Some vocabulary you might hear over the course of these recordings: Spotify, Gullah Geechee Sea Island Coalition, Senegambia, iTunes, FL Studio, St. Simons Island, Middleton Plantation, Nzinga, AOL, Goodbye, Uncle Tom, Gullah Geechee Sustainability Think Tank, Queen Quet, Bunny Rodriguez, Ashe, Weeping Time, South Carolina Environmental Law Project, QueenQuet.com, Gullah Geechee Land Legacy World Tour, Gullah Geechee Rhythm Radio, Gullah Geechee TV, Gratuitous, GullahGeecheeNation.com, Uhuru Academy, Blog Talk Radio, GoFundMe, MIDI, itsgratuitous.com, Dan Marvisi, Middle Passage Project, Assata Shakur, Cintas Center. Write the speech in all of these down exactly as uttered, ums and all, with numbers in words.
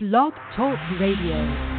Blog Talk Radio.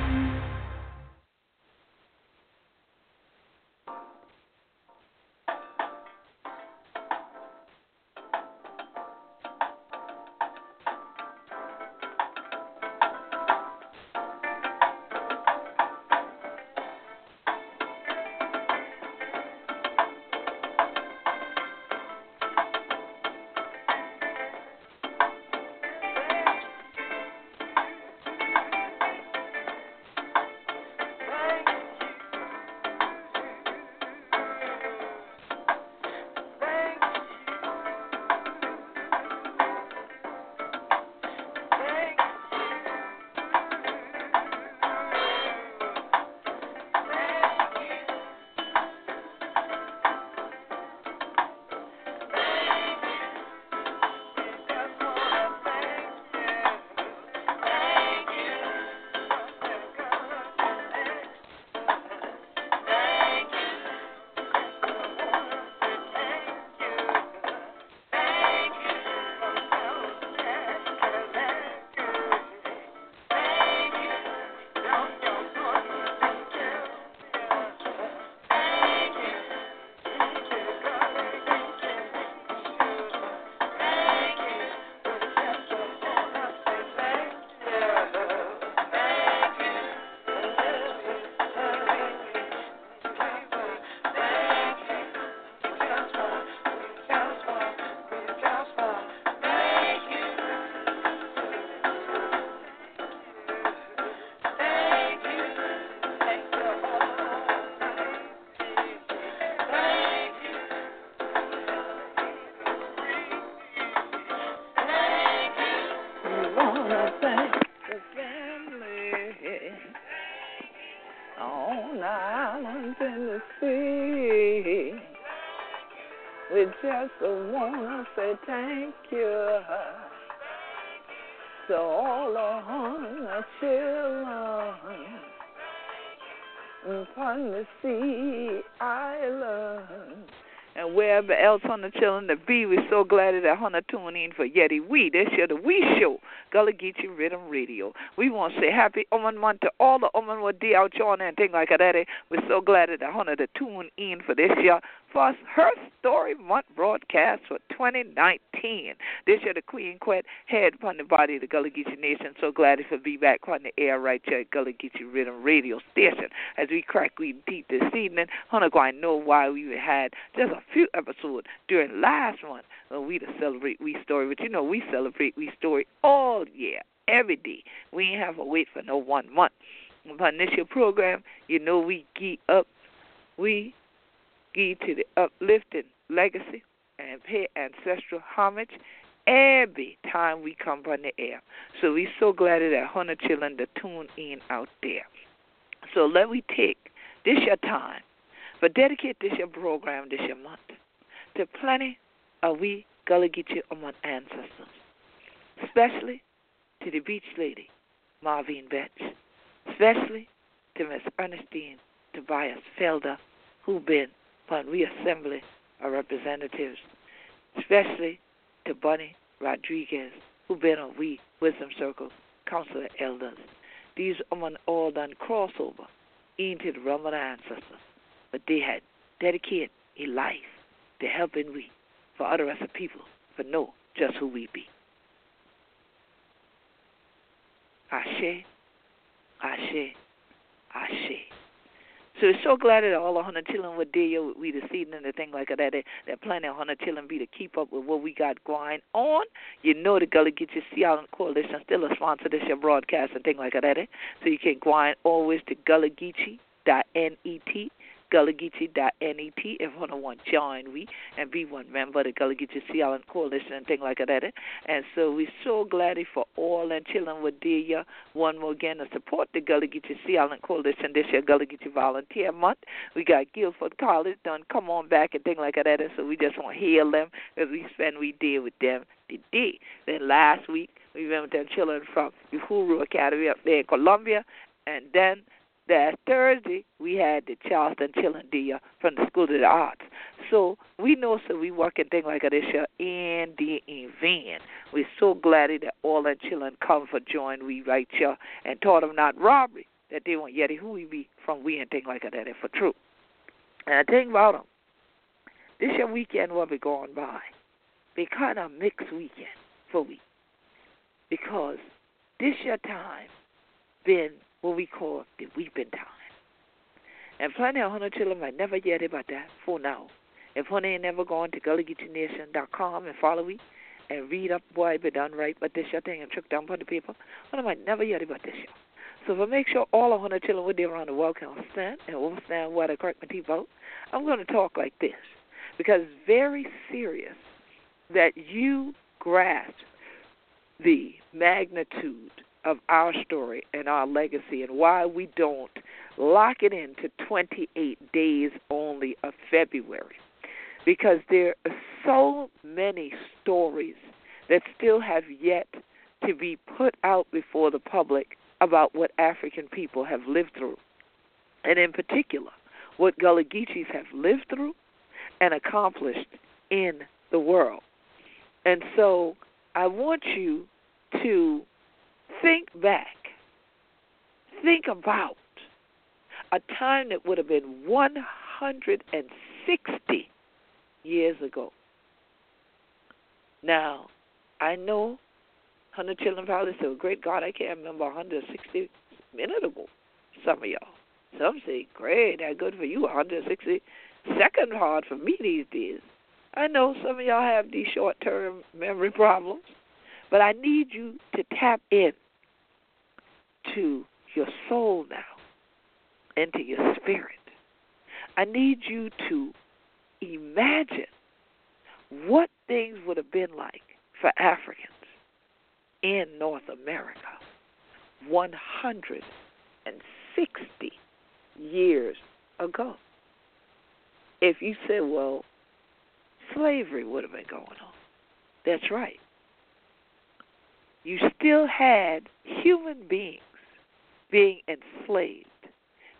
Just wanna say thank you. So all the hundred children upon the sea island and wherever else on the children to be, we're so glad that hundred tune in for Yeti We. This year the We Show, Gullah Geechee Rhythm Radio. We want to say happy Oman month to all the Oman what day out on and thing like that. We're so glad that hundred to tune in for this year. First, her story month broadcast for twenty nineteen. This year, the Queen Quet head upon the body of the Gullah Geechee Nation. So glad to be back on the air right here at Gullah Geechee Rhythm Radio Station. As we crack we deep this evening, I know why we had just a few episodes during last month when we to celebrate we story. But you know, we celebrate we story all year, every day. We ain't have to wait for no one month. Upon this year program, you know we gee up, we give to the uplifting legacy and pay ancestral homage every time we come on the air. So we so glad that hundred children to tune in out there. So let we take this your time, but dedicate this your program, this your month, to plenty of we Gullah Geechee Oman ancestors, especially to the beach lady, Marvin Betts, especially to Miss Ernestine Tobias Felder, who been upon we assembly our representatives, especially to Bunny Rodriguez, who been on we Wisdom Circle, Council of Elders. These women all done crossover into the realm of the ancestors, but they had dedicated a life to helping we, for other rest of people, for know just who we be. Ashe, Ashe, Ashe. So we're so glad that all the hundred children would deal with we this evening and thing like that. That plenty of hundred children be to keep up with what we got going on. You know the Gullah Geechee Sea Island Coalition still a sponsor this your broadcast and thing like that. So you can go on always to Gullah Geechee dot net, Gullah Geechee dot net if you want to join we and be one member of the Gullah Geechee Sea Island Coalition and thing like that. And so we're so glad for all and children with dear one more again to support the Gullah Geechee Sea Island Coalition this year, Gullah Geechee Volunteer Month. We got Guilford College done come on back and thing like that. And so we just want to heal them because we spend we deal with them today. Then last week we went with them children from the Uhuru Academy up there in Columbia, and then That Thursday, we had the Charleston Children Dia from the School of the Arts. So we know, so we work and things like this shall end the event. We're so glad that all the children come for join we right here and taught them not robbery, that they want yet who we be from we and things like that if for true. And I think about them, this year weekend will be going by. Be kind of mixed weekend for we. Because this year time been what we call the weeping time. And plenty of hundred children might never get about that for now. If honey ain't never gone to Gullah Geechee Nation dot com and follow me and read up boy it be done right, but this your thing and trick down for the people, honey might never hear about this show. So if I make sure all of hundred children with there around the world can understand and understand why they correct my people, I'm gonna talk like this. Because it's very serious that you grasp the magnitude of our story and our legacy and why we don't lock it into twenty-eight days only of February, because there are so many stories that still have yet to be put out before the public about what African people have lived through, and in particular what Gullah Geechees have lived through and accomplished in the world. And so I want you to think back, think about a time that would have been one hundred sixty years ago. Now, I know one hundred children probably say, great God, I can't remember one hundred sixty minutes ago, some of y'all. Some say, great, that's good for you, one hundred sixty second hard for me these days. I know some of y'all have these short-term memory problems, but I need you to tap in to your soul now, into your spirit. I need you to imagine what things would have been like for Africans in North America one hundred sixty years ago. If you said, well, slavery would have been going on. That's right. You still had human beings being enslaved,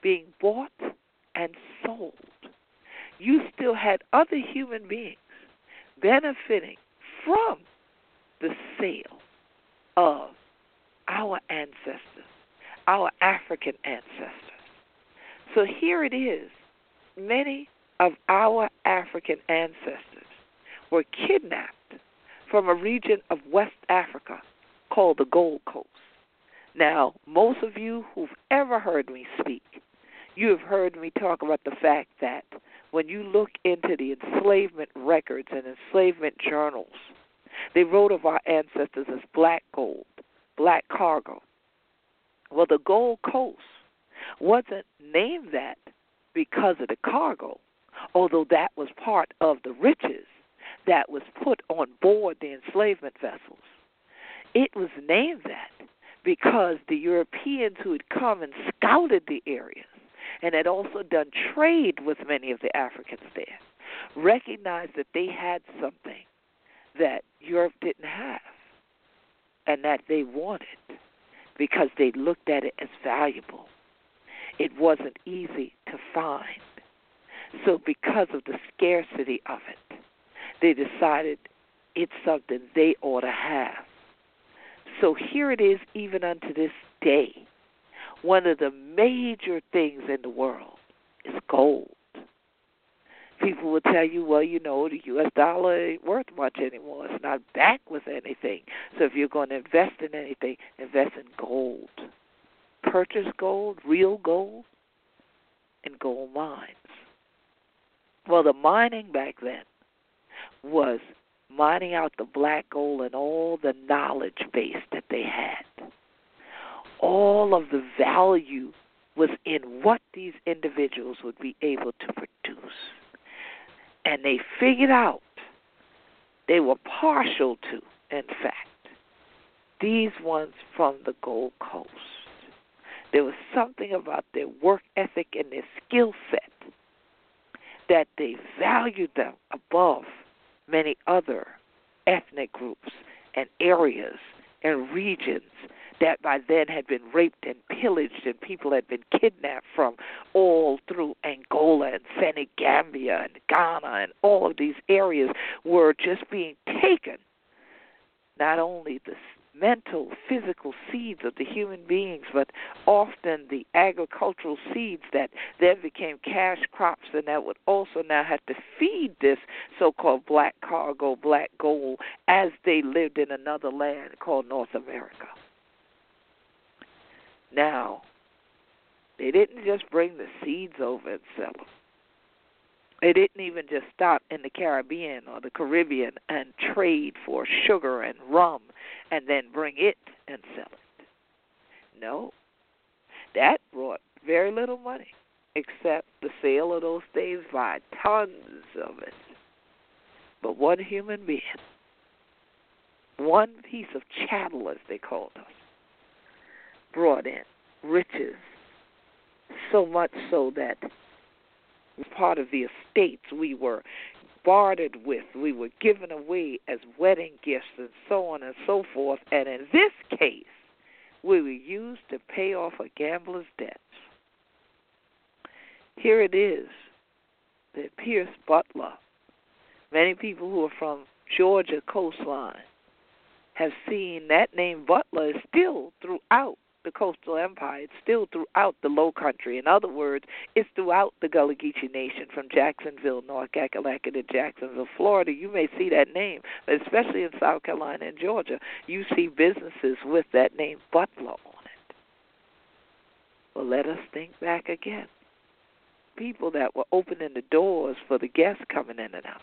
being bought and sold. You still had other human beings benefiting from the sale of our ancestors, our African ancestors. So here it is. Many of our African ancestors were kidnapped from a region of West Africa called the Gold Coast. Now, most of you who've ever heard me speak, you have heard me talk about the fact that when you look into the enslavement records and enslavement journals, they wrote of our ancestors as black gold, black cargo. Well, the Gold Coast wasn't named that because of the cargo, although that was part of the riches that was put on board the enslavement vessels. It was named that because the Europeans who had come and scouted the area and had also done trade with many of the Africans there recognized that they had something that Europe didn't have and that they wanted because they looked at it as valuable. It wasn't easy to find. So because of the scarcity of it, they decided it's something they ought to have. So here it is, even unto this day, one of the major things in the world is gold. People will tell you, well, you know, the U S dollar ain't worth much anymore. It's not backed with anything. So if you're going to invest in anything, invest in gold. Purchase gold, real gold, and gold mines. Well, the mining back then was mining out the black gold and all the knowledge base that they had. All of the value was in what these individuals would be able to produce. And they figured out they were partial to, in fact, these ones from the Gold Coast. There was something about their work ethic and their skill set that they valued them above many other ethnic groups and areas and regions that by then had been raped and pillaged, and people had been kidnapped from all through Angola and Senegambia and Ghana, and all of these areas were just being taken. Not only the mental, physical seeds of the human beings, but often the agricultural seeds that then became cash crops, and that would also now have to feed this so-called black cargo, black gold, as they lived in another land called North America. Now, they didn't just bring the seeds over and sell them. They didn't even just stop in the Caribbean or the Caribbean and trade for sugar and rum and then bring it and sell it. No. That brought very little money except the sale of those things by tons of it. But one human being, one piece of chattel, as they called us, brought in riches, so much so that part of the estates we were bartered with, we were given away as wedding gifts and so on and so forth, and in this case, we were used to pay off a gambler's debts. Here it is that Pierce Butler, many people who are from Georgia coastline have seen that name Butler is still throughout the coastal empire. It's still throughout the low country. In other words, it's throughout the Gullah Geechee Nation from Jacksonville, North Kakalaka to Jacksonville, Florida. You may see that name, but especially in South Carolina and Georgia, you see businesses with that name Butler on it. Well, let us think back again. People that were opening the doors for the guests coming in and out.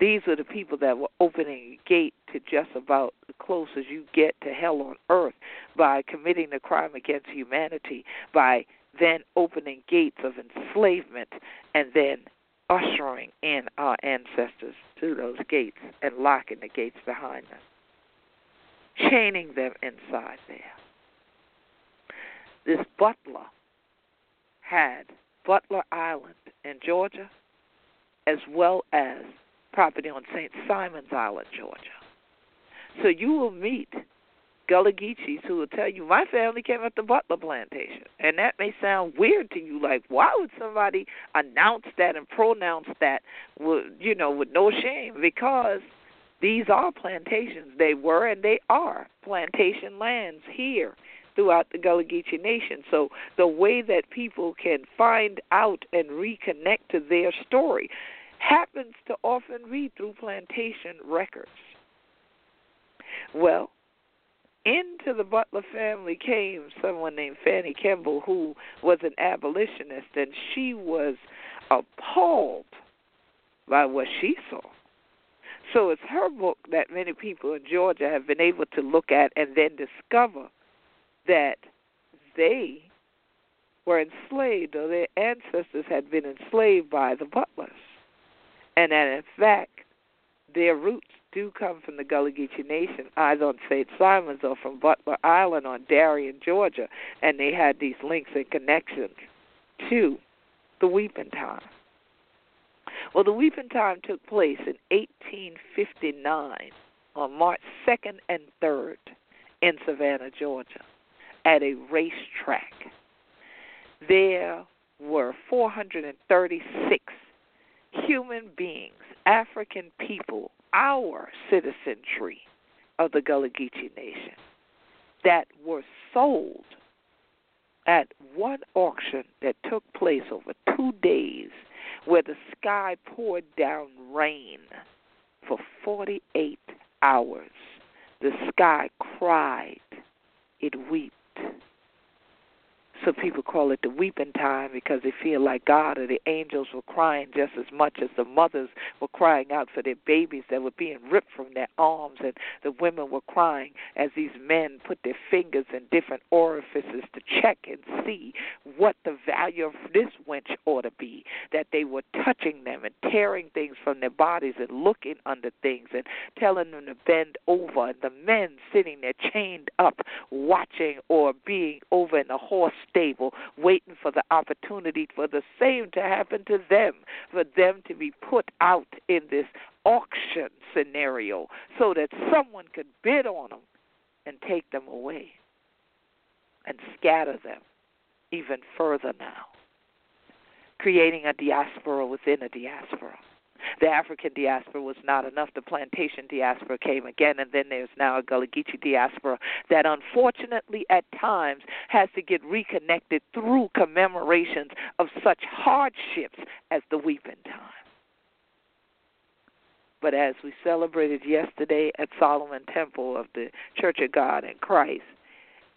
These were the people that were opening a gate to just about as close as you get to hell on earth by committing the crime against humanity, by then opening gates of enslavement and then ushering in our ancestors through those gates and locking the gates behind them, chaining them inside there. This Butler had Butler Island in Georgia as well as property on Saint Simons Island, Georgia. So you will meet Gullah Geechees who will tell you, my family came up the Butler Plantation. And that may sound weird to you, like, why would somebody announce that and pronounce that, you know, with no shame? Because these are plantations. They were and they are plantation lands here throughout the Gullah Geechee Nation. So the way that people can find out and reconnect to their story happens to often read through plantation records. Well, into the Butler family came someone named Fanny Kemble, who was an abolitionist, and she was appalled by what she saw. So it's her book that many people in Georgia have been able to look at and then discover that they were enslaved, or their ancestors had been enslaved by the Butlers. And that, in fact, their roots do come from the Gullah Geechee Nation, either on Saint Simons or from Butler Island on Darien, Georgia. And they had these links and connections to the Weeping Time. Well, the Weeping Time took place in eighteen fifty-nine on March second and third in Savannah, Georgia, at a racetrack. There were four hundred thirty-six human beings, African people, our citizenry of the Gullah Geechee Nation, that were sold at one auction that took place over two days where the sky poured down rain for forty-eight hours. The sky cried, it wept. So people call it the Weeping Time because they feel like God or the angels were crying just as much as the mothers were crying out for their babies that were being ripped from their arms, and the women were crying as these men put their fingers in different orifices to check and see what the value of this wench ought to be, that they were touching them and tearing things from their bodies and looking under things and telling them to bend over, and the men sitting there chained up watching or being over in a horse stable, waiting for the opportunity for the same to happen to them, for them to be put out in this auction scenario so that someone could bid on them and take them away and scatter them even further now, creating a diaspora within a diaspora. The African diaspora was not enough. The plantation diaspora came again, and then there's now a Gullah Geechee diaspora that unfortunately at times has to get reconnected through commemorations of such hardships as the Weeping Time. But as we celebrated yesterday at Solomon Temple of the Church of God in Christ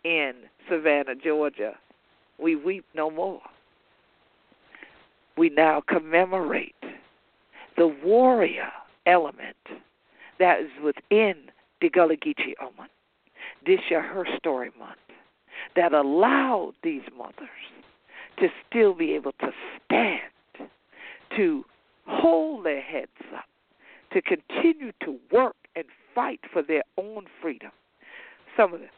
in Savannah, Georgia, we weep no more. We now commemorate the warrior element that is within the Gullah Geechee Oman, this year her story month, that allowed these mothers to still be able to stand, to hold their heads up, to continue to work and fight for their own freedom. Some of them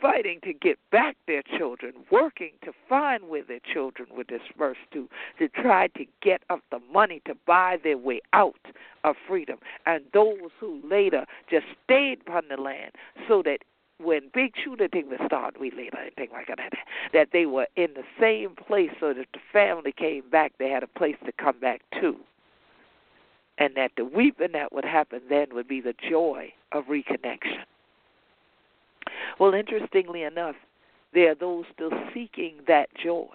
fighting to get back their children, working to find where their children were dispersed to, to try to get up the money to buy their way out of freedom. And those who later just stayed upon the land so that when Big Shooter thing was started, we later, and things like that, that they were in the same place so that if the family came back, they had a place to come back to. And that the weeping that would happen then would be the joy of reconnection. Well, interestingly enough, there are those still seeking that joy,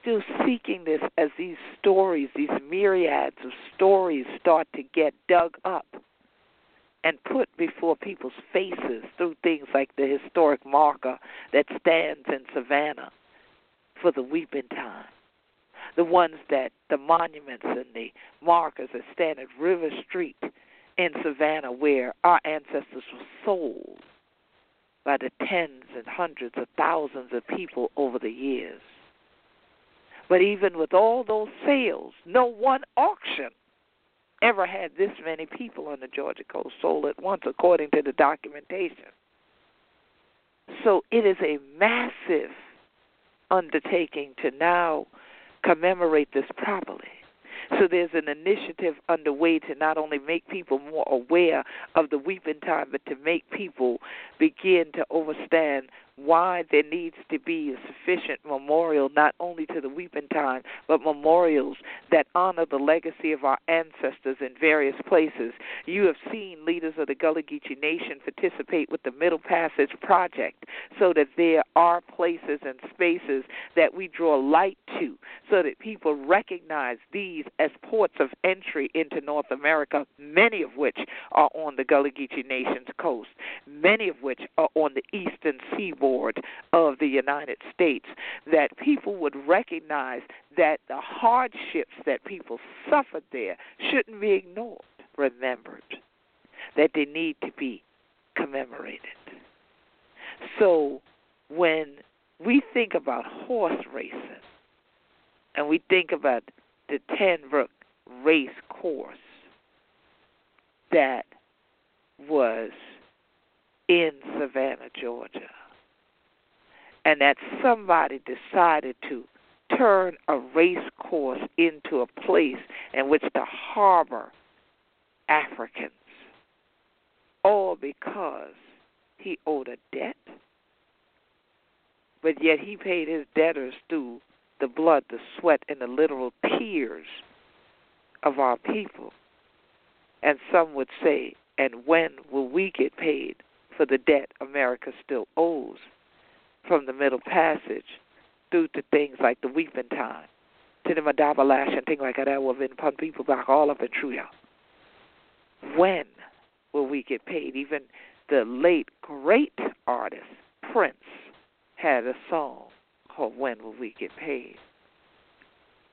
still seeking this as these stories, these myriads of stories start to get dug up and put before people's faces through things like the historic marker that stands in Savannah for the Weeping Time. The ones that the monuments and the markers that stand at River Street in Savannah where our ancestors were sold by the tens and hundreds of thousands of people over the years. But even with all those sales, no one auction ever had this many people on the Georgia coast sold at once, according to the documentation. So it is a massive undertaking to now commemorate this properly. So there's an initiative underway to not only make people more aware of the Weeping Time, but to make people begin to understand why there needs to be a sufficient memorial not only to the Weeping Time, but memorials that honor the legacy of our ancestors in various places. You have seen leaders of the Gullah Geechee Nation participate with the Middle Passage Project so that there are places and spaces that we draw light to so that people recognize these as ports of entry into North America, many of which are on the Gullah Geechee Nation's coast, many of which are on the eastern seaboard of the United States, that people would recognize that the hardships that people suffered there shouldn't be ignored, remembered, that they need to be commemorated. So when we think about horse racing and we think about the Ten Broeck Race Course that was in Savannah, Georgia, and that somebody decided to turn a race course into a place in which to harbor Africans, all because he owed a debt. But yet he paid his debtors through the blood, the sweat, and the literal tears of our people. And some would say, and when will we get paid for the debt America still owes? From the Middle Passage through to things like the Weeping Time, to the Madaba Lash and things like that, we've been upon people back all up in Truya. When will we get paid? Even the late, great artist, Prince, had a song called When Will We Get Paid?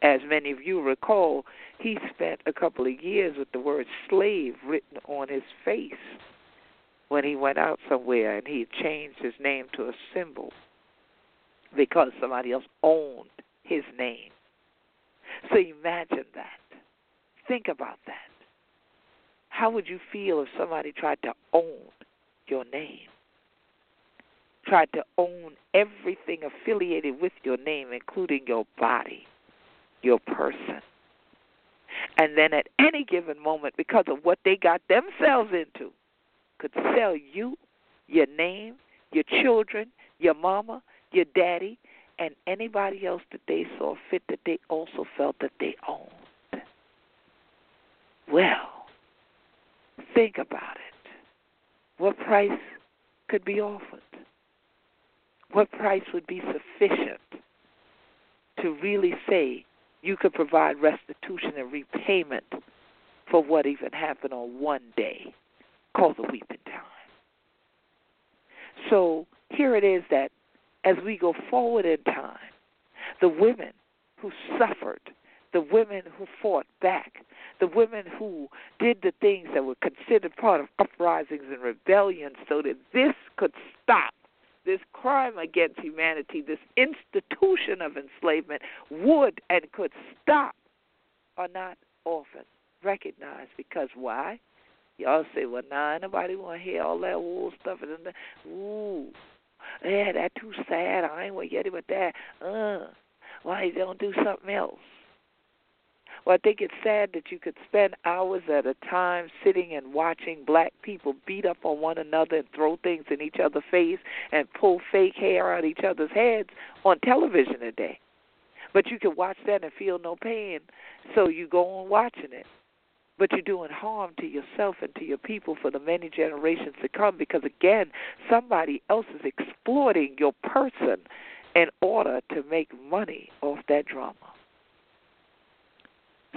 As many of you recall, he spent a couple of years with the word slave written on his face when he went out somewhere and he changed his name to a symbol because somebody else owned his name. So imagine that. Think about that. How would you feel if somebody tried to own your name? Tried to own everything affiliated with your name, including your body, your person. And then at any given moment, because of what they got themselves into, could sell you, your name, your children, your mama, your daddy, and anybody else that they saw fit that they also felt that they owned. Well, think about it. What price could be offered? What price would be sufficient to really say you could provide restitution and repayment for what even happened on one day called the Weeping Time? So here it is that as we go forward in time, the women who suffered, the women who fought back, the women who did the things that were considered part of uprisings and rebellions so that this could stop, this crime against humanity, this institution of enslavement would and could stop, are not often recognized. Because why? Y'all say, well, nah, nobody want to hear all that wool stuff. And ooh, yeah, that's too sad. I ain't want to get it with that. Uh, why you don't do something else? Well, I think it's sad that you could spend hours at a time sitting and watching black people beat up on one another and throw things in each other's face and pull fake hair out of each other's heads on television today. But you can watch that and feel no pain, so you go on watching it. But you're doing harm to yourself and to your people for the many generations to come because, again, somebody else is exploiting your person in order to make money off that drama.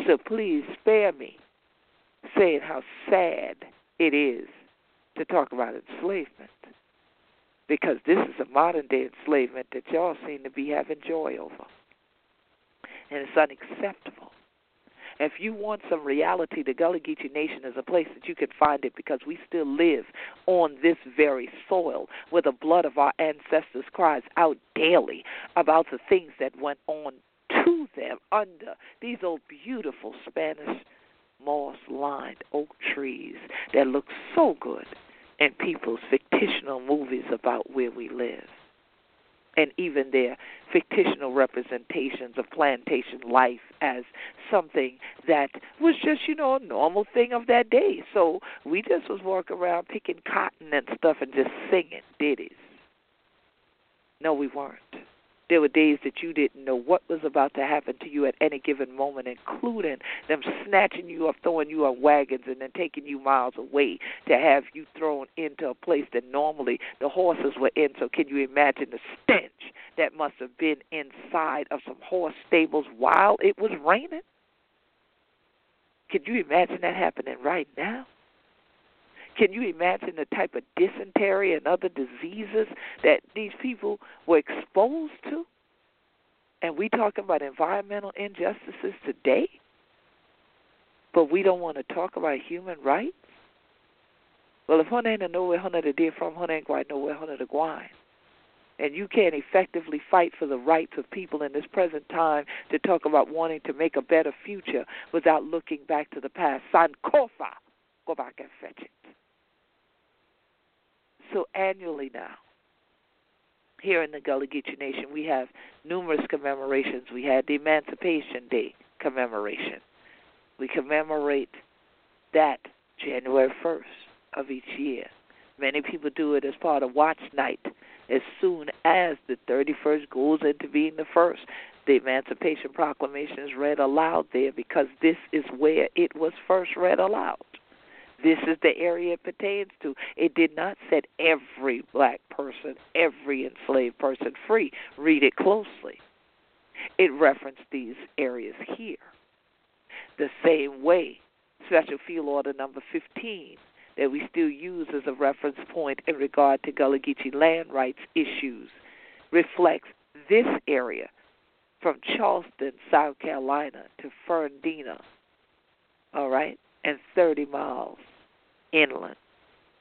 So please spare me saying how sad it is to talk about enslavement, because this is a modern-day enslavement that y'all seem to be having joy over, and it's unacceptable. If you want some reality, the Gullah Geechee Nation is a place that you can find it, because we still live on this very soil where the blood of our ancestors cries out daily about the things that went on to them under these old beautiful Spanish moss-lined oak trees that look so good in people's fictional movies about where we live, and even their fictional representations of plantation life as something that was just, you know, a normal thing of that day. So we just was walking around picking cotton and stuff and just singing ditties. No, we weren't. There were days that you didn't know what was about to happen to you at any given moment, including them snatching you up, throwing you on wagons, and then taking you miles away to have you thrown into a place that normally the horses were in. So can you imagine the stench that must have been inside of some horse stables while it was raining? Can you imagine that happening right now? Can you imagine the type of dysentery and other diseases that these people were exposed to? And we talking about environmental injustices today, but we don't want to talk about human rights? Well, if Hunter ain't a nowhere Hunter to deer from, Hunter ain't quite nowhere Hunter to gwine. And you can't effectively fight for the rights of people in this present time to talk about wanting to make a better future without looking back to the past. Sankofa, go back and fetch it. So annually now, here in the Gullah Geechee Nation, we have numerous commemorations. We had the Emancipation Day commemoration. We commemorate that January first of each year. Many people do it as part of Watch Night as soon as the thirty-first goes into being the first. The Emancipation Proclamation is read aloud there because this is where it was first read aloud. This is the area it pertains to. It did not set every black person, every enslaved person free. Read it closely. It referenced these areas here. The same way, Special Field Order Number fifteen, that we still use as a reference point in regard to Gullah Geechee land rights issues, reflects this area from Charleston, South Carolina to Ferndina, all right, and thirty miles inland,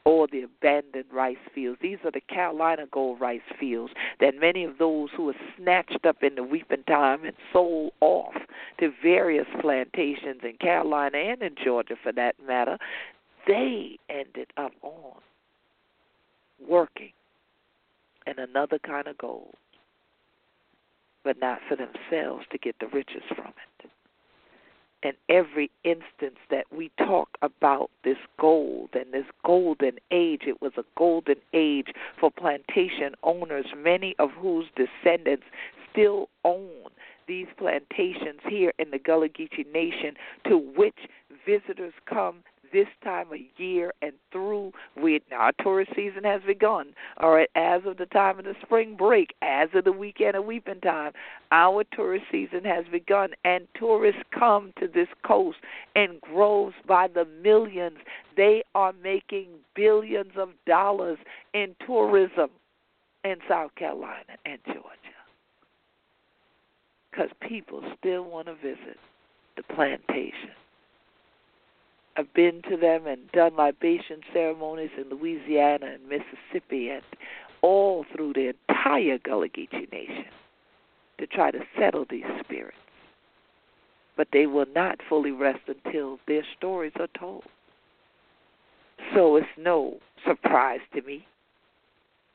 or the abandoned rice fields. These are the Carolina gold rice fields that many of those who were snatched up in the Weeping Time and sold off to various plantations in Carolina and in Georgia, for that matter, they ended up on working in another kind of gold, but not for themselves to get the riches from it. and every instance that we talk about this gold and this golden age. It was a golden age for plantation owners, many of whose descendants still own these plantations here in the Gullah Geechee Nation, to which visitors come this time of year and through. We, our tourist season has begun, all right, as of the time of the spring break, as of the weekend of Weeping Time, our tourist season has begun, and tourists come to this coast in groves by the millions. They are making billions of dollars in tourism in South Carolina and Georgia, because people still want to visit the plantation. I've been to them and done libation ceremonies in Louisiana and Mississippi and all through the entire Gullah Geechee Nation to try to settle these spirits. But they will not fully rest until their stories are told. So it's no surprise to me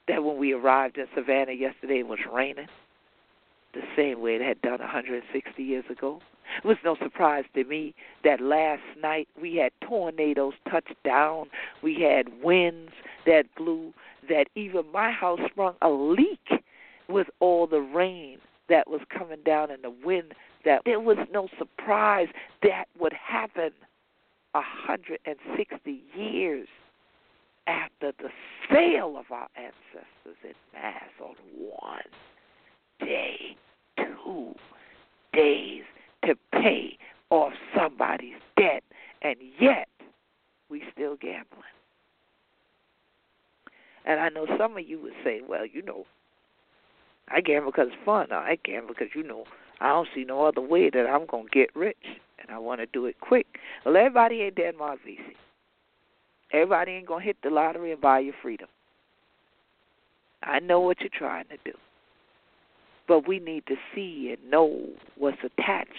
that when we arrived in Savannah yesterday, it was raining the same way it had done one hundred sixty years ago. It was no surprise to me that last night we had tornadoes touch down. We had winds that blew, that even my house sprung a leak with all the rain that was coming down and the wind. That there was no surprise that would happen one hundred sixty years after the sale of our ancestors in mass on one day, two days to pay off somebody's debt, and yet we still gambling. And I know some of you would say, well, you know, I gamble because it's fun. I gamble because, you know, I don't see no other way that I'm going to get rich, and I want to do it quick. Well, everybody ain't Dan Marvisi. Everybody ain't going to hit the lottery and buy your freedom. I know what you're trying to do. But we need to see and know what's attached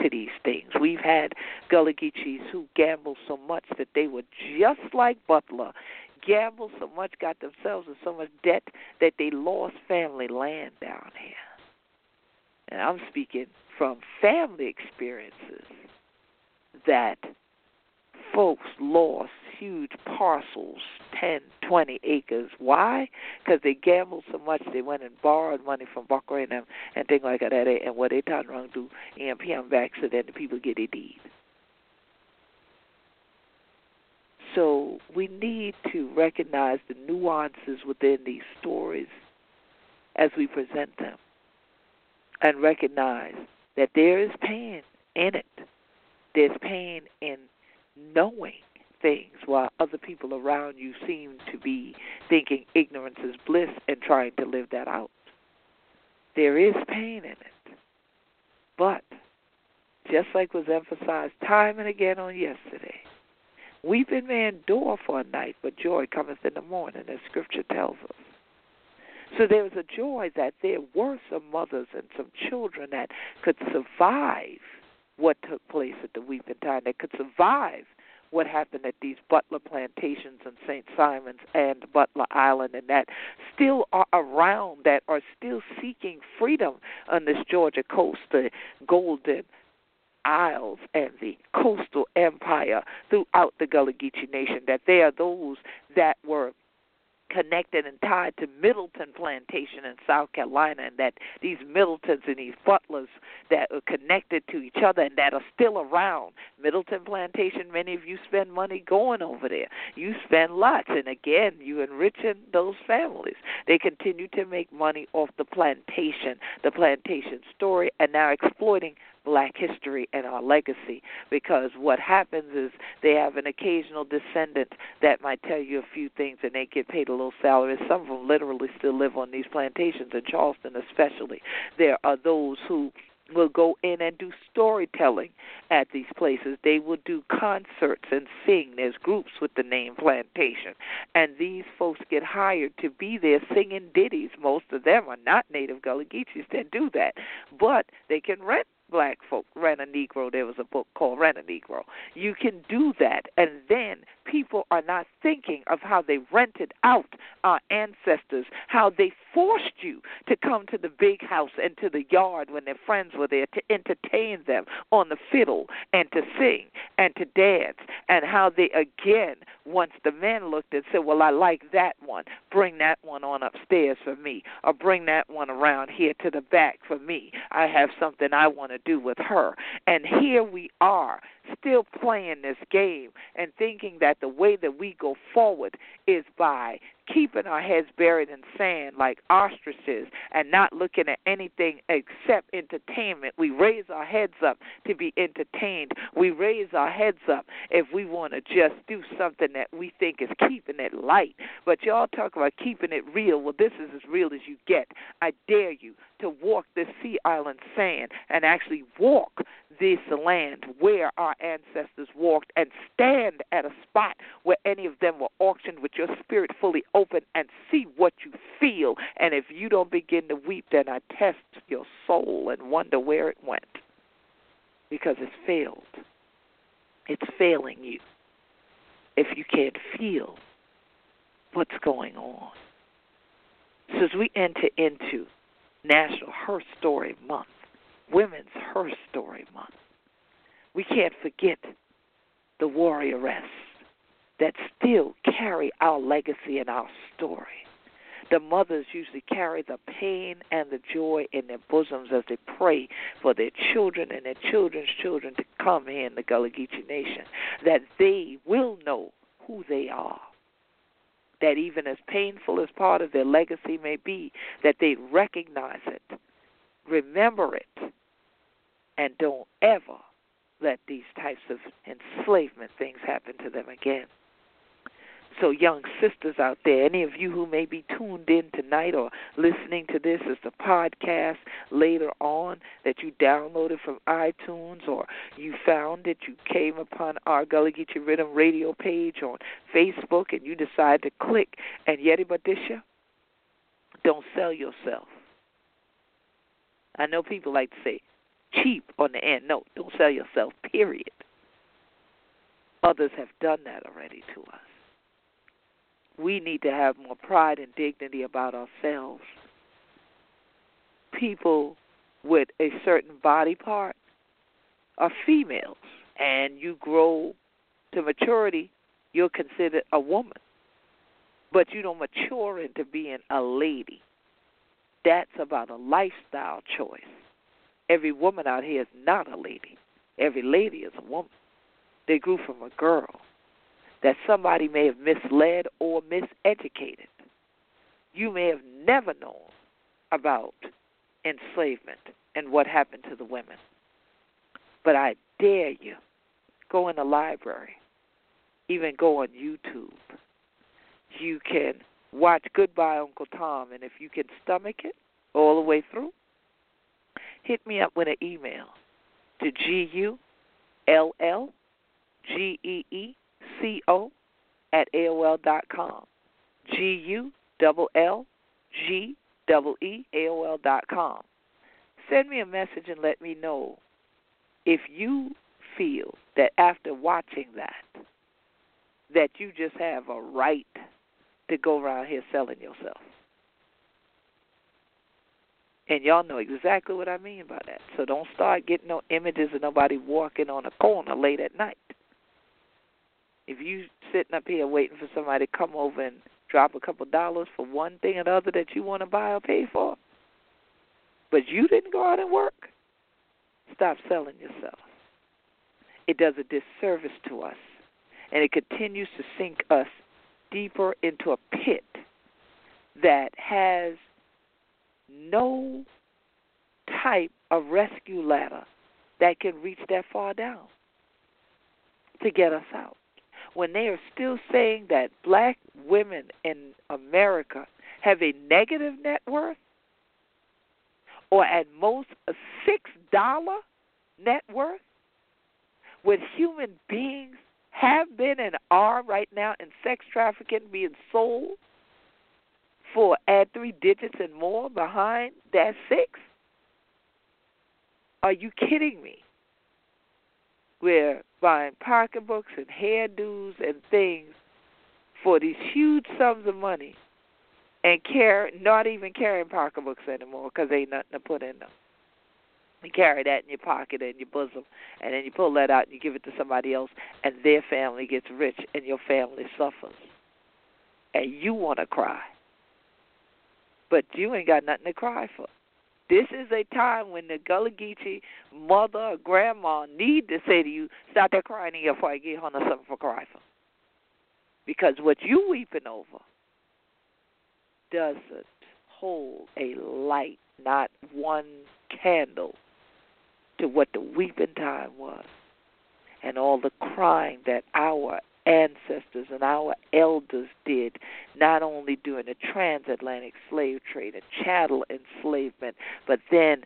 to these things. We've had Gullah Geechees who gambled so much that they were just like Butler, gambled so much, got themselves in so much debt that they lost family land down here. And I'm speaking from family experiences that folks lost huge parcels, ten, twenty acres. Why? Because they gambled so much they went and borrowed money from Bucker and them and things like that. And what they turned around to do, and P M back so that the people get their deed. So we need to recognize the nuances within these stories as we present them and recognize that there is pain in it. There's pain in knowing things while other people around you seem to be thinking ignorance is bliss and trying to live that out. There is pain in it. But, just like was emphasized time and again on yesterday, weeping may endure for a night, but joy cometh in the morning, as Scripture tells us. So there was a joy that there were some mothers and some children that could survive what took place at the Weeping Time, that could survive what happened at these Butler plantations and Saint Simons and Butler Island, and that still are around, that are still seeking freedom on this Georgia coast, the Golden Isles and the coastal empire throughout the Gullah Geechee Nation, that they are those that were connected and tied to Middleton Plantation in South Carolina, and that these Middletons and these Butlers that are connected to each other and that are still around. Middleton Plantation, many of you spend money going over there. You spend lots, and again, you enriching those families. They continue to make money off the plantation, the plantation story, and now exploiting Black history and our legacy, because what happens is they have an occasional descendant that might tell you a few things and they get paid a little salary. Some of them literally still live on these plantations, in Charleston especially. There are those who will go in and do storytelling at these places. They will do concerts and sing. There's groups with the name Plantation. And these folks get hired to be there singing ditties. Most of them are not native Gullah Geechees that do that. But they can rent Black folk, Rent a Negro. There was a book called Rent a Negro. You can do that, and then people are not thinking of how they rented out our ancestors, how they forced you to come to the big house and to the yard when their friends were there to entertain them on the fiddle and to sing and to dance, and how they again, once the men looked and said, well, I like that one, bring that one on upstairs for me, or bring that one around here to the back for me. I have something I want to do with her. And here we are, still playing this game and thinking that the way that we go forward is by keeping our heads buried in sand like ostriches and not looking at anything except entertainment. We raise our heads up to be entertained. We raise our heads up if we want to just do something that we think is keeping it light. But y'all talk about keeping it real. Well, this is as real as you get. I dare you to walk this sea island sand and actually walk this land where our ancestors walked, and stand at a spot where any of them were auctioned with your spirit fully open and see what you feel. And if you don't begin to weep, then I test your soul and wonder where it went, because it's failed. It's failing you if you can't feel what's going on. So as we enter into National Her Story Month, Women's Her Story Month, we can't forget the warrioress that still carry our legacy and our story. The mothers usually carry the pain and the joy in their bosoms as they pray for their children and their children's children to come here in the Gullah Geechee Nation, that they will know who they are, that even as painful as part of their legacy may be, that they recognize it, remember it, and don't ever let these types of enslavement things happen to them again. So young sisters out there, any of you who may be tuned in tonight or listening to this as the podcast later on, that you downloaded from iTunes, or you found it, you came upon our Gullah Geechee Rhythm Radio page on Facebook and you decide to click and Yeti Badisha, don't sell yourself. I know people like to say cheap on the end. No, don't sell yourself, period. Others have done that already to us. We need to have more pride and dignity about ourselves. People with a certain body part are females, and you grow to maturity, you're considered a woman. But you don't mature into being a lady. That's about a lifestyle choice. Every woman out here is not a lady. Every lady is a woman. They grew from a girl that somebody may have misled or miseducated. You may have never known about enslavement and what happened to the women. But I dare you, go in the library, even go on YouTube. You can watch Goodbye, Uncle Tom, and if you can stomach it all the way through, hit me up with an email to G U L L G E E C-O at A O L dot com. G U L L G E E A O L dot com. Send me a message and let me know if you feel that after watching that, that you just have a right to go around here selling yourself. And y'all know exactly what I mean by that. So don't start getting no images of nobody walking on a corner late at night. If you sitting up here waiting for somebody to come over and drop a couple dollars for one thing or the other that you want to buy or pay for, but you didn't go out and work, stop selling yourself. It does a disservice to us, and it continues to sink us deeper into a pit that has no type of rescue ladder that can reach that far down to get us out. When they are still saying that black women in America have a negative net worth, or at most a six dollars net worth, when human beings have been and are right now in sex trafficking, being sold for add three digits and more behind that six? Are you kidding me? We're buying pocketbooks and hairdos and things for these huge sums of money and carry, not even carrying pocketbooks anymore because ain't nothing to put in them. You carry that in your pocket and your bosom, and then you pull that out and you give it to somebody else, and their family gets rich and your family suffers. And you want to cry. But you ain't got nothing to cry for. This is a time when the Gullah Geechee mother or grandma need to say to you, stop that crying in your before I get home or something for cry for. Because what you weeping over doesn't hold a light, not one candle, to what the weeping time was and all the crying that our ancestors and our elders did, not only during the transatlantic slave trade and chattel enslavement, but then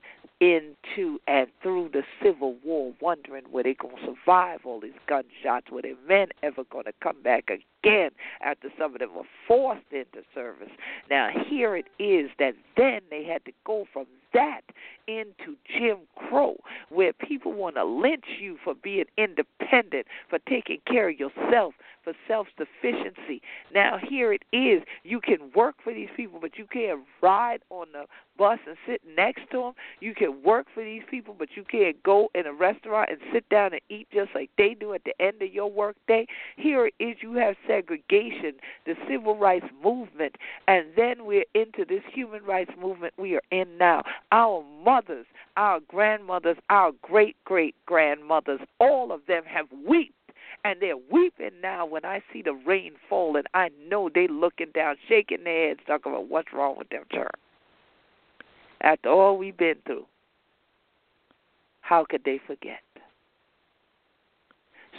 into and through the Civil War, wondering were they going to survive all these gunshots, were their men ever going to come back again after some of them were forced into service. Now here it is that then they had to go from that into Jim Crow, where people want to lynch you for being independent, for taking care of yourself, for self-sufficiency. Now here it is. You can work for these people, but you can't ride on the bus and sit next to them. You can work for these people, but you can't go in a restaurant and sit down and eat just like they do at the end of your work day. Here it is. You have segregation, the civil rights movement, and then we're into this human rights movement we are in now. Our mothers, our grandmothers, our great-great-grandmothers, all of them have weeped. And they're weeping now when I see the rain fall, and I know they looking down, shaking their heads, talking about what's wrong with them, children. After all we've been through, how could they forget?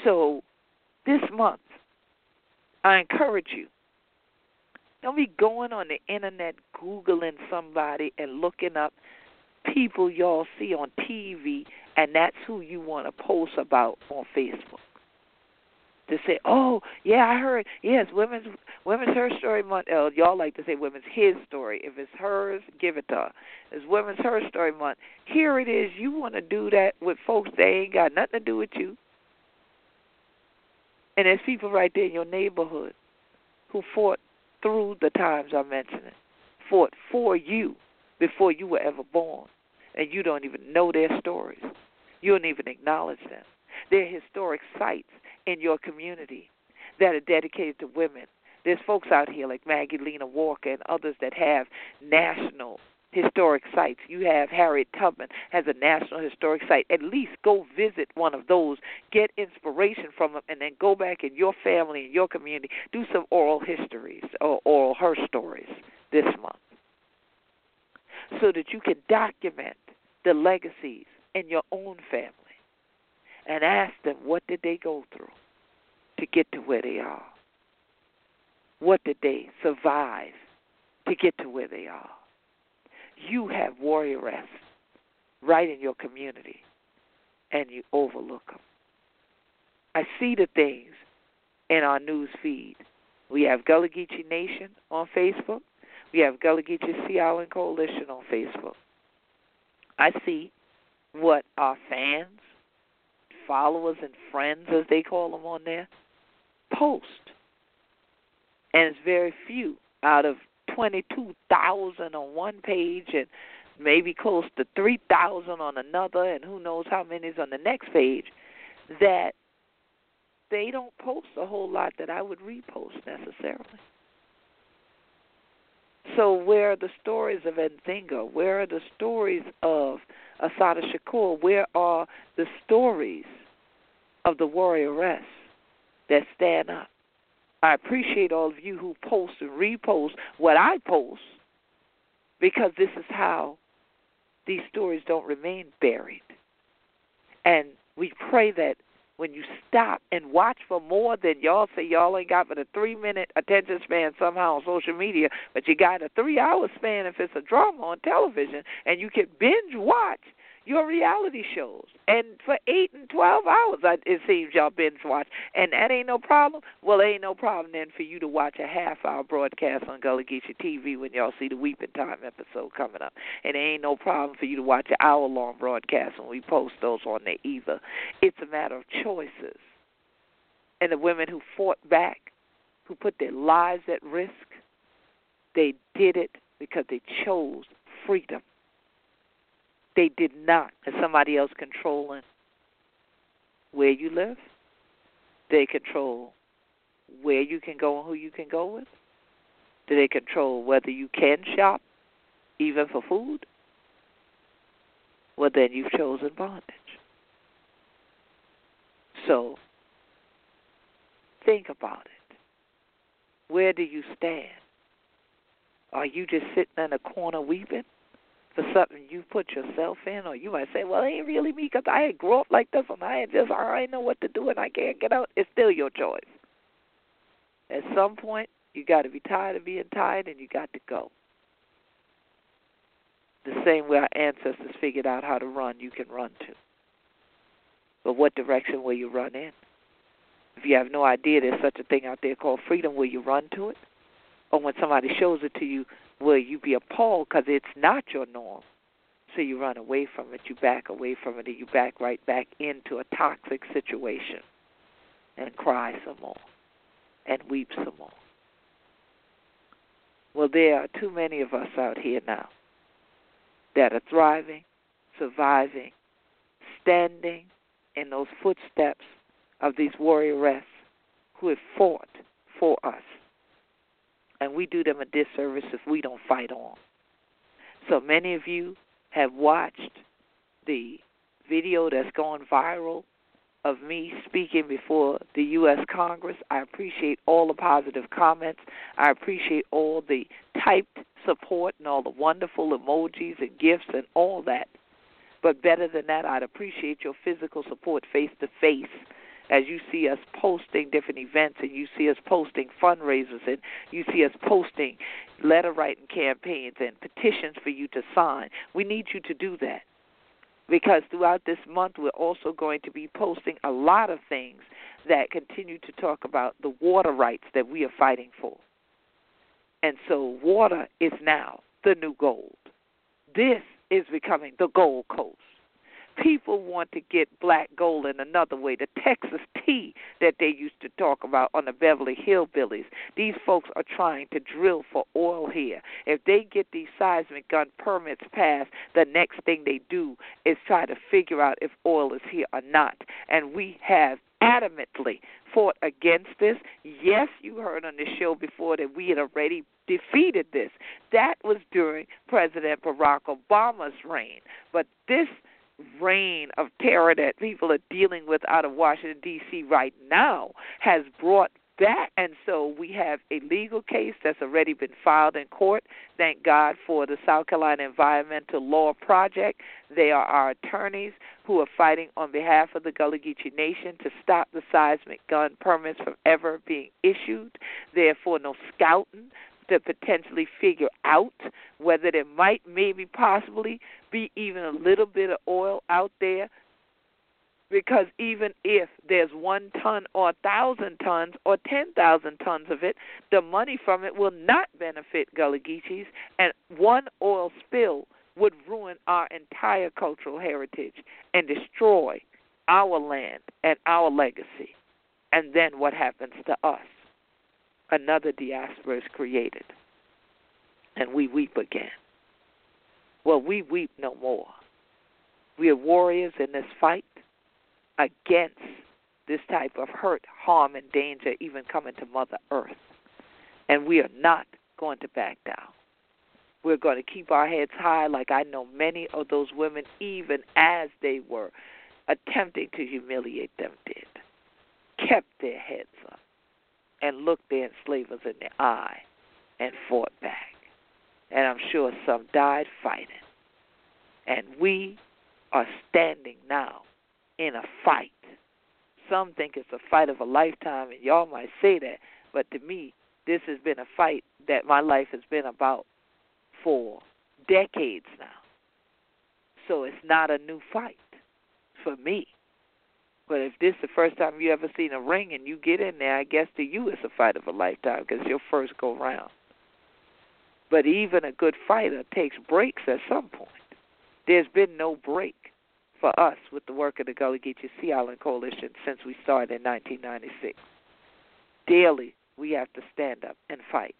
So this month, I encourage you, don't be going on the internet Googling somebody and looking up people y'all see on T V, and that's who you want to post about on Facebook. To say, oh, yeah, I heard, yes, women's women's her story month. Uh, y'all like to say women's his story. If it's hers, give it to her. It's women's her story month. Here it is. You want to do that with folks that ain't got nothing to do with you. And there's people right there in your neighborhood who fought through the times I'm mentioning, fought for you before you were ever born. And you don't even know their stories. You don't even acknowledge them. They're historic sites in your community that are dedicated to women. There's folks out here like Maggie Lena Walker and others that have national historic sites. You have Harriet Tubman has a national historic site. At least go visit one of those, get inspiration from them, and then go back in your family and your community. Do some oral histories or oral her stories this month so that you can document the legacies in your own family. And ask them, what did they go through to get to where they are? What did they survive to get to where they are? You have warriorettes right in your community, and you overlook them. I see the things in our news feed. We have Gullah Geechee Nation on Facebook. We have Gullah Geechee Sea Island Coalition on Facebook. I see what our fans, followers and friends, as they call them on there, post. And it's very few out of twenty-two thousand on one page and maybe close to three thousand on another, and who knows how many is on the next page, that they don't post a whole lot that I would repost necessarily. So where are the stories of Nzinga? Where are the stories of Assata Shakur? Where are the stories of the warriorettes that stand up? I appreciate all of you who post and repost what I post, because this is how these stories don't remain buried. And we pray that when you stop and watch for more than y'all say y'all ain't got but a three-minute attention span somehow on social media, but you got a three-hour span if it's a drama on television, and you can binge-watch your reality shows. And for eight and twelve hours, it seems y'all binge-watch, and that ain't no problem. Well, it ain't no problem then for you to watch a half-hour broadcast on Gullah Geechee T V when y'all see the Weeping Time episode coming up. And it ain't no problem for you to watch an hour-long broadcast when we post those on there either. It's a matter of choices. And the women who fought back, who put their lives at risk, They did it because they chose freedom. They did not let somebody else controlling where you live. They control where you can go and who you can go with. They control whether you can shop, even for food. Well, then you've chosen bondage. So think about it. Where do you stand? Are you just sitting in a corner weeping for something you put yourself in? Or you might say, well, it ain't really me because I had grew up like this and I ain't just, I ain't know what to do and I can't get out. It's still your choice. At some point, you got to be tired of being tired and you got to go. The same way our ancestors figured out how to run, you can run to. But what direction will you run in? If you have no idea there's such a thing out there called freedom, will you run to it? Or when somebody shows it to you, will you be appalled because it's not your norm? So you run away from it, you back away from it, and you back right back into a toxic situation and cry some more and weep some more. Well, there are too many of us out here now that are thriving, surviving, standing in those footsteps of these warriorettes who have fought for us. And we do them a disservice if we don't fight on. So many of you have watched the video that's gone viral of me speaking before the U S Congress. I appreciate all the positive comments. I appreciate all the typed support and all the wonderful emojis and gifts and all that. But better than that, I'd appreciate your physical support face-to-face as you see us posting different events and you see us posting fundraisers and you see us posting letter-writing campaigns and petitions for you to sign. We need you to do that because throughout this month we're also going to be posting a lot of things that continue to talk about the water rights that we are fighting for. And so water is now the new gold. This is becoming the Gold Coast. People want to get black gold in another way. The Texas tea that they used to talk about on the Beverly Hillbillies. These folks are trying to drill for oil here. If they get these seismic gun permits passed, the next thing they do is try to figure out if oil is here or not. And we have adamantly fought against this. Yes, you heard on the show before that we had already defeated this. That was during President Barack Obama's reign. But this reign of terror that people are dealing with out of Washington, D C right now has brought back. And so we have a legal case that's already been filed in court. Thank God for the South Carolina Environmental Law Project. They are our attorneys who are fighting on behalf of the Gullah Geechee Nation to stop the seismic gun permits from ever being issued. Therefore, no scouting to potentially figure out whether there might maybe possibly be even a little bit of oil out there, because even if there's one ton or a thousand tons or ten thousand tons of it, the money from it will not benefit Gullah Geechees, and one oil spill would ruin our entire cultural heritage and destroy our land and our legacy. And then what happens to us? Another diaspora is created, and we weep again. Well, we weep no more. We are warriors in this fight against this type of hurt, harm, and danger even coming to Mother Earth, and we are not going to back down. We're going to keep our heads high like I know many of those women, even as they were attempting to humiliate them, did, kept their heads up and looked their enslavers in the eye and fought back. And I'm sure some died fighting. And we are standing now in a fight. Some think it's a fight of a lifetime, and y'all might say that, but to me, this has been a fight that my life has been about for decades now. So it's not a new fight for me. But if this is the first time you ever seen a ring and you get in there, I guess to you it's a fight of a lifetime because it's your first go round. But even a good fighter takes breaks at some point. There's been no break for us with the work of the Gullah Geechee Sea Island Coalition since we started in nineteen ninety-six. Daily, we have to stand up and fight.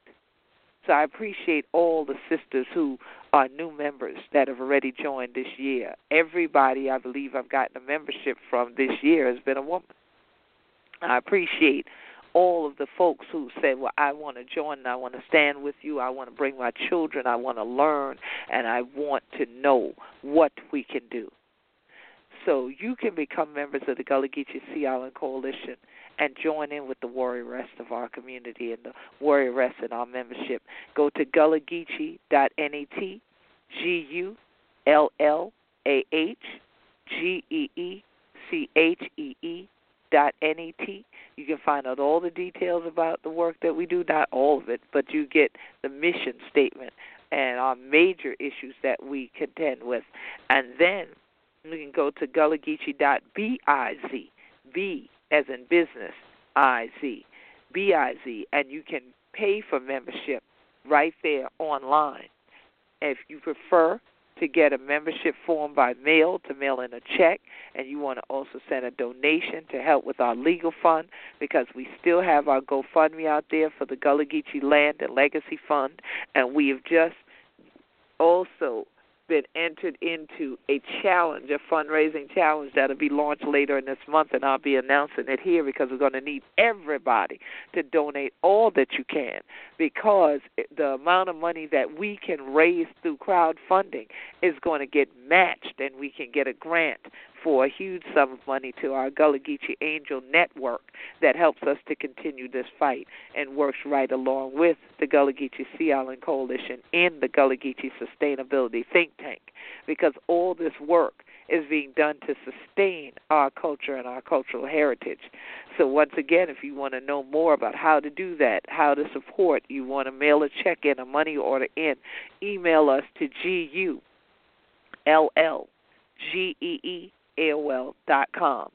So I appreciate all the sisters who are new members that have already joined this year. Everybody I believe I've gotten a membership from this year has been a woman. I appreciate all of the folks who said, well, I want to join and I want to stand with you. I want to bring my children. I want to learn, and I want to know what we can do. So you can become members of the Gullah Geechee Sea Island Coalition and join in with the warrior rest of our community and the warrior rest in our membership. Go to Gullah Geechee dot net, G U L L A H G E E C H E E dot net. You can find out all the details about the work that we do, not all of it, but you get the mission statement and our major issues that we contend with. And then you can go to Gullah Geechee dot biz, B as in business, I Z, B I Z, and you can pay for membership right there online. If you prefer to get a membership form by mail, to mail in a check, and you want to also send a donation to help with our legal fund, because we still have our GoFundMe out there for the Gullah Geechee Land and Legacy Fund, and we have just also been entered into a challenge, a fundraising challenge that will be launched later in this month, and I'll be announcing it here because we're going to need everybody to donate all that you can, because the amount of money that we can raise through crowdfunding is going to get matched, and we can get a grant for a huge sum of money to our Gullah Geechee Angel Network that helps us to continue this fight and works right along with the Gullah Geechee Sea Island Coalition and the Gullah Geechee Sustainability Think Tank, because all this work is being done to sustain our culture and our cultural heritage. So once again, if you want to know more about how to do that, how to support, you want to mail a check in, a money order in, email us to G U L L G E E A O L dot com,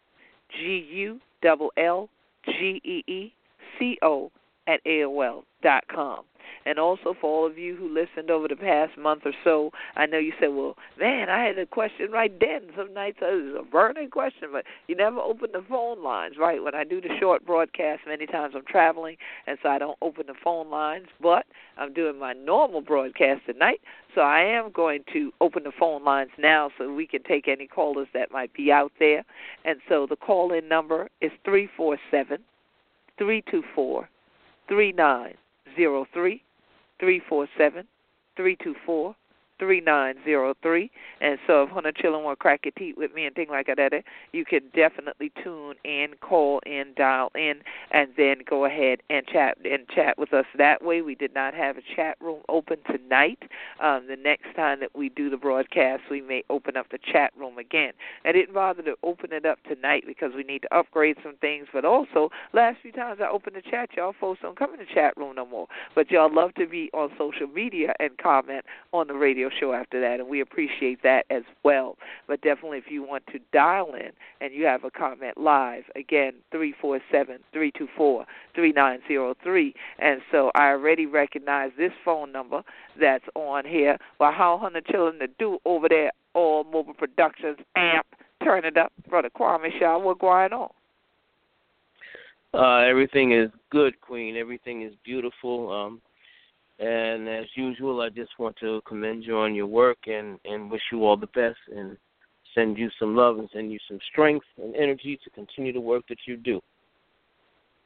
G U L L G E E C O at A O L dot com. And also for all of you who listened over the past month or so, I know you said, well, man, I had a question right then. Some nights it was a burning question, but you never open the phone lines, right? When I do the short broadcast, many times I'm traveling, and so I don't open the phone lines, but I'm doing my normal broadcast tonight, so I am going to open the phone lines now so we can take any callers that might be out there. And so the call-in number is three four seven, three two four, three nine zero three. three four seven, three two four, three nine zero three. And so if you want to chill and want to crack your teeth with me and things like that, you can definitely tune in, call in, dial in, and then go ahead and chat and chat with us that way. We did not have a chat room open tonight. Um, the next time that we do the broadcast, we may open up the chat room again. I didn't bother to open it up tonight because we need to upgrade some things, but also last few times I opened the chat, y'all folks don't come in the chat room no more, but y'all love to be on social media and comment on the radio show after that, and we appreciate that as well. But definitely if you want to dial in and you have a comment live, again, three four seven, three two four, three nine zero three. And so I already recognize this phone number that's on here. Well, how Hunter Children to do over there, all mobile productions, amp, turn it up. Brother Kwame Shaw, what's going on? Uh, everything is good, Queen. Everything is beautiful. Um And as usual, I just want to commend you on your work and, and wish you all the best and send you some love and send you some strength and energy to continue the work that you do.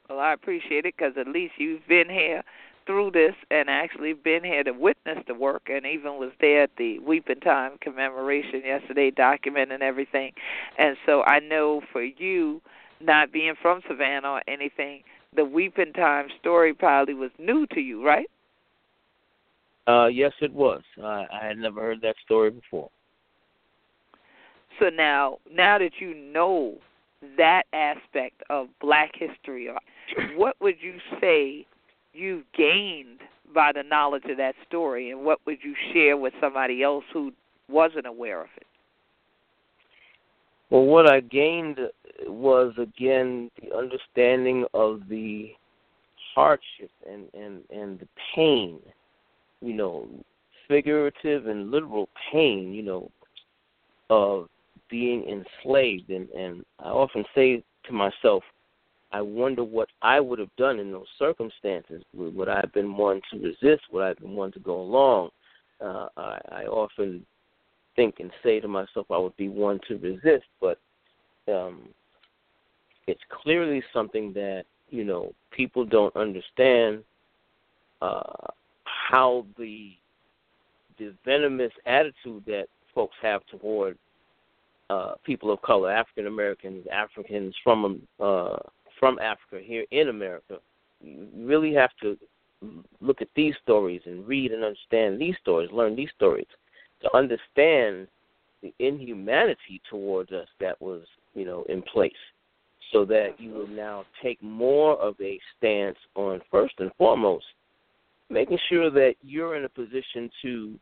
Well, I appreciate it, because at least you've been here through this and actually been here to witness the work, and even was there at the Weeping Time commemoration yesterday, documenting everything. And so I know for you, not being from Savannah or anything, the Weeping Time story probably was new to you, right? Uh, yes, it was. Uh, I had never heard that story before. So now, now that you know that aspect of Black history, what would you say you gained by the knowledge of that story, and what would you share with somebody else who wasn't aware of it? Well, what I gained was, again, the understanding of the hardship and, and, and the pain, you know, figurative and literal pain, you know, of being enslaved. And, and I often say to myself, I wonder what I would have done in those circumstances. Would, would I have been one to resist? Would I have been one to go along? Uh, I, I often think and say to myself I would be one to resist, but um, it's clearly something that, you know, people don't understand uh, how the the venomous attitude that folks have toward uh, people of color, African Americans, Africans from uh, from Africa here in America. You really have to look at these stories and read and understand these stories, learn these stories, to understand the inhumanity towards us that was, you know, in place, so that you will now take more of a stance on, first and foremost, making sure that you're in a position to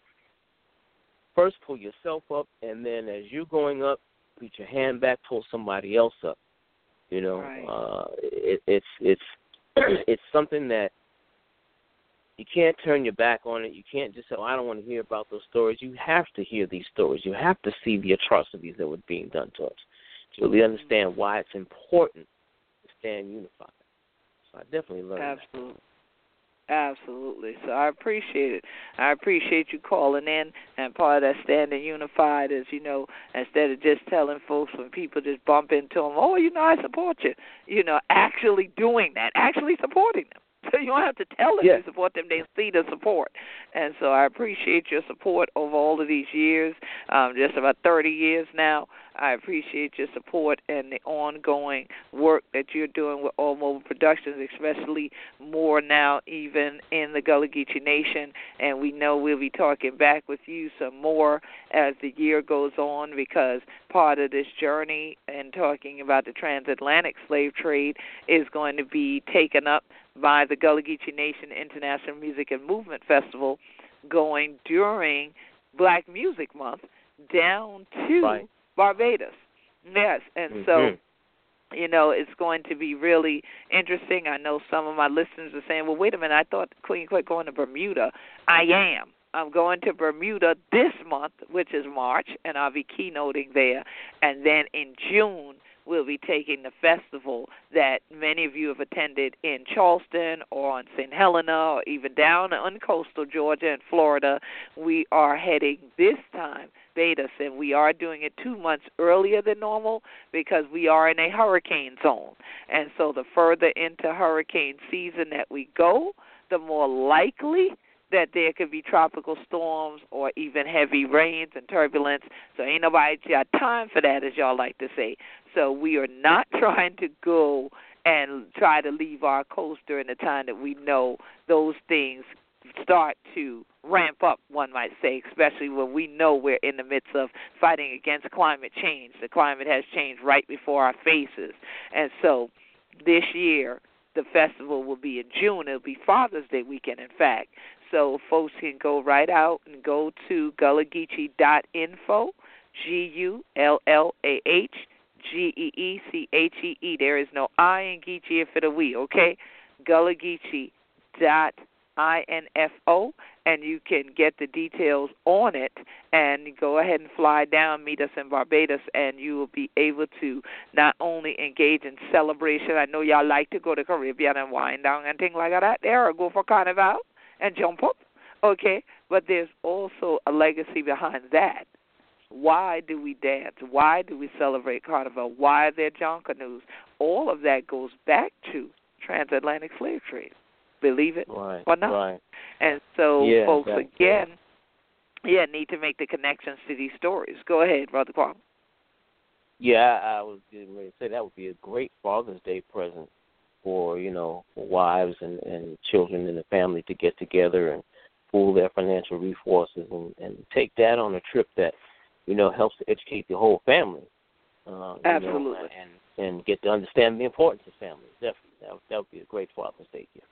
first pull yourself up, and then as you're going up, put your hand back, pull somebody else up. You know, right. uh, it, it's it's it's something that you can't turn your back on it. You can't just say, oh, I don't want to hear about those stories. You have to hear these stories. You have to see the atrocities that were being done to us to really understand why it's important to stand unified. So I definitely learned that. Absolutely. Absolutely. So I appreciate it. I appreciate you calling in, and part of that standing unified is, you know, instead of just telling folks when people just bump into them, oh, you know, I support you, you know, actually doing that, actually supporting them. So you don't have to tell them yeah. you support them. They see the support. And so I appreciate your support over all of these years, um, just about thirty years now. I appreciate your support and the ongoing work that you're doing with All Mobile Productions, especially more now even in the Gullah Geechee Nation. And we know we'll be talking back with you some more as the year goes on, because part of this journey and talking about the transatlantic slave trade is going to be taken up by the Gullah Geechee Nation International Music and Movement Festival going during Black Music Month down to right. Barbados. Yes, and mm-hmm. so, you know, it's going to be really interesting. I know some of my listeners are saying, well, wait a minute, I thought Queen Quet going to Bermuda. I am. I'm going to Bermuda this month, which is March, and I'll be keynoting there. And then in June, we'll be taking the festival that many of you have attended in Charleston or on Saint Helena or even down on coastal Georgia and Florida. We are heading this time, Betas, and we are doing it two months earlier than normal because we are in a hurricane zone. And so the further into hurricane season that we go, the more likely that there could be tropical storms or even heavy rains and turbulence. So ain't nobody got time for that, as y'all like to say. So we are not trying to go and try to leave our coast during the time that we know those things start to ramp up, one might say, especially when we know we're in the midst of fighting against climate change. The climate has changed right before our faces. And so this year, the festival will be in June. It'll be Father's Day weekend, in fact. So folks can go right out and go to Gullah Geechee dot info, G U L L A H G E E C H E E. There is no I in Geechee if it a we, okay? Gullah Geechee dot info, and you can get the details on it and go ahead and fly down, meet us in Barbados, and you will be able to not only engage in celebration. I know y'all like to go to Caribbean and wind down and things like that there, or go for Carnival and jump up, okay? But there's also a legacy behind that. Why do we dance? Why do we celebrate Carnival? Why are there Jonkanoos? All of that goes back to transatlantic slave trade. Believe it right, or not. Right. And so, yeah, folks, again, right. yeah, need to make the connections to these stories. Go ahead, Brother Kwame. Yeah, I, I was getting ready to say that would be a great Father's Day present for, you know, for wives and, and children in the family to get together and pool their financial resources and, and take that on a trip that, you know, helps to educate the whole family. Uh, Absolutely. You know, and, and get to understand the importance of family. Definitely. That, that would be a great Father's Day gift.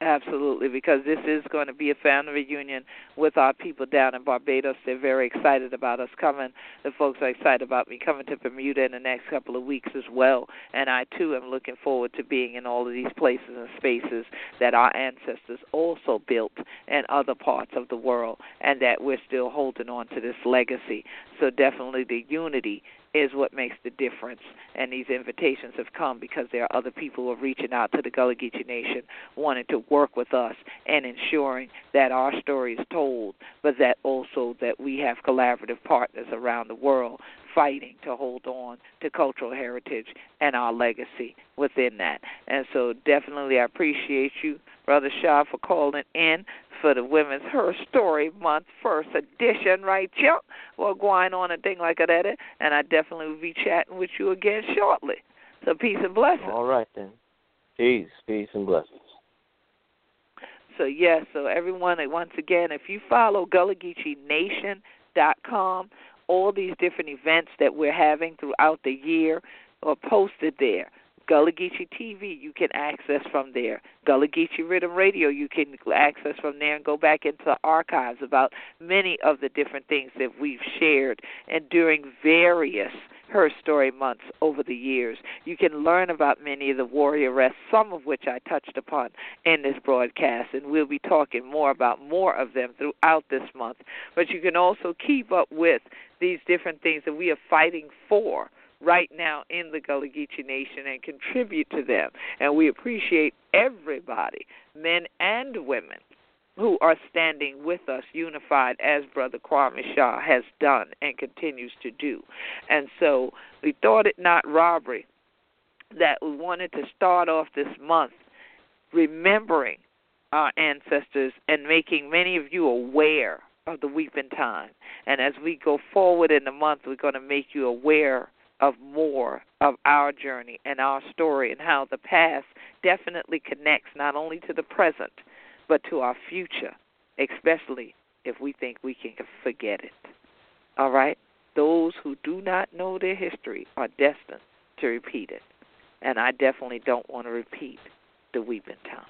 Absolutely, because this is going to be a family reunion with our people down in Barbados. They're very excited about us coming. The folks are excited about me coming to Bermuda in the next couple of weeks as well. And I, too, am looking forward to being in all of these places and spaces that our ancestors also built in other parts of the world, and that we're still holding on to this legacy. So definitely the unity is what makes the difference. And these invitations have come because there are other people who are reaching out to the Gullah Geechee Nation, wanting to work with us and ensuring that our story is told, but that also that we have collaborative partners around the world fighting to hold on to cultural heritage and our legacy within that. And so definitely I appreciate you, Brother Shah, for calling in for the Women's Her Story Month first edition, right, Joe? Well, going on and thing like that, and I definitely will be chatting with you again shortly. So peace and blessings. All right, then. Peace, peace and blessings. So, yes, yeah, so everyone, once again, if you follow Gullah Geechee Nation dot com, all these different events that we're having throughout the year are posted there. Gullah Geechee T V, you can access from there. Gullah Geechee Rhythm Radio, you can access from there and go back into the archives about many of the different things that we've shared and during various Her Story Months over the years. You can learn about many of the warrior rests, some of which I touched upon in this broadcast, and we'll be talking more about more of them throughout this month. But you can also keep up with these different things that we are fighting for right now in the Gullah Geechee Nation and contribute to them. And we appreciate everybody, men and women, who are standing with us unified as Brother Kwame Shah has done and continues to do. And so we thought it not robbery that we wanted to start off this month remembering our ancestors and making many of you aware of the Weeping Time. And as we go forward in the month, we're going to make you aware of more of our journey and our story and how the past definitely connects not only to the present, but to our future, especially if we think we can forget it. All right? Those who do not know their history are destined to repeat it. And I definitely don't want to repeat the Weeping Time.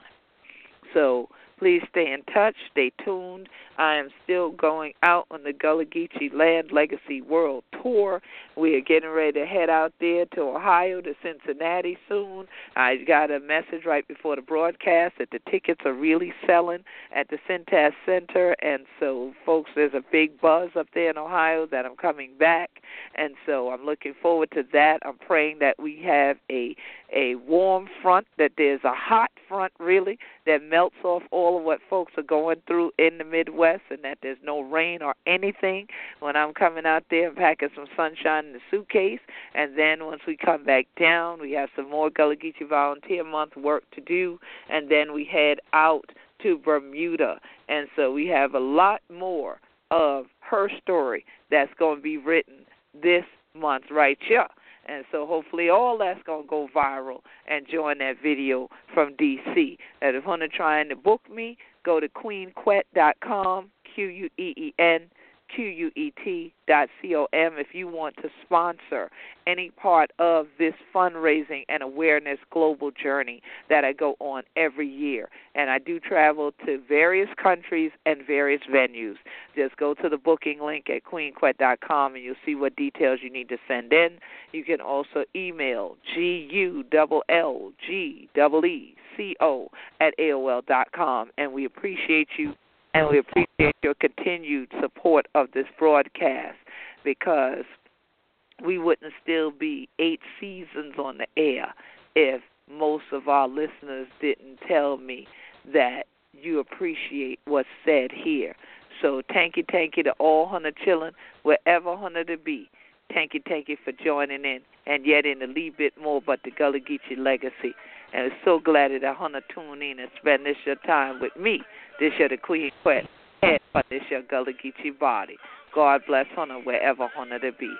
So please stay in touch. Stay tuned. I am still going out on the Gullah Geechee Land Legacy World Tour. We are getting ready to head out there to Ohio, to Cincinnati soon. I got a message right before the broadcast that the tickets are really selling at the Cintas Center. And so, folks, there's a big buzz up there in Ohio that I'm coming back. And so I'm looking forward to that. I'm praying that we have a, a warm front, that there's a hot front, really, that melts off all of what folks are going through in the Midwest, and that there's no rain or anything when I'm coming out there and packing some sunshine in the suitcase. And then once we come back down, we have some more Gullah Geechee Volunteer Month work to do, and then we head out to Bermuda. And so we have a lot more of her story that's going to be written this month right here. And so hopefully all that's going to go viral and join that video from D C. And if you're trying to book me, go to Queen Quet dot com, Q U E E N, Q U E T dot com if you want to sponsor any part of this fundraising and awareness global journey that I go on every year. And I do travel to various countries and various venues. Just go to the booking link at Queen Quet dot com and you'll see what details you need to send in. You can also email G U L L G E E C O at A O L dot com, and we appreciate you. And we appreciate your continued support of this broadcast, because we wouldn't still be eight seasons on the air if most of our listeners didn't tell me that you appreciate what's said here. So tanky tanky to all hunter chillin', wherever hunter to be. Tanky tanky for joining in, and yet in a little bit more about the Gullah Geechee legacy. And I'm so glad that I want to tune in and spend this your time with me. This year the Queen Quest, and this your Gullah Geechee body. God bless Hunter wherever Hunter to be.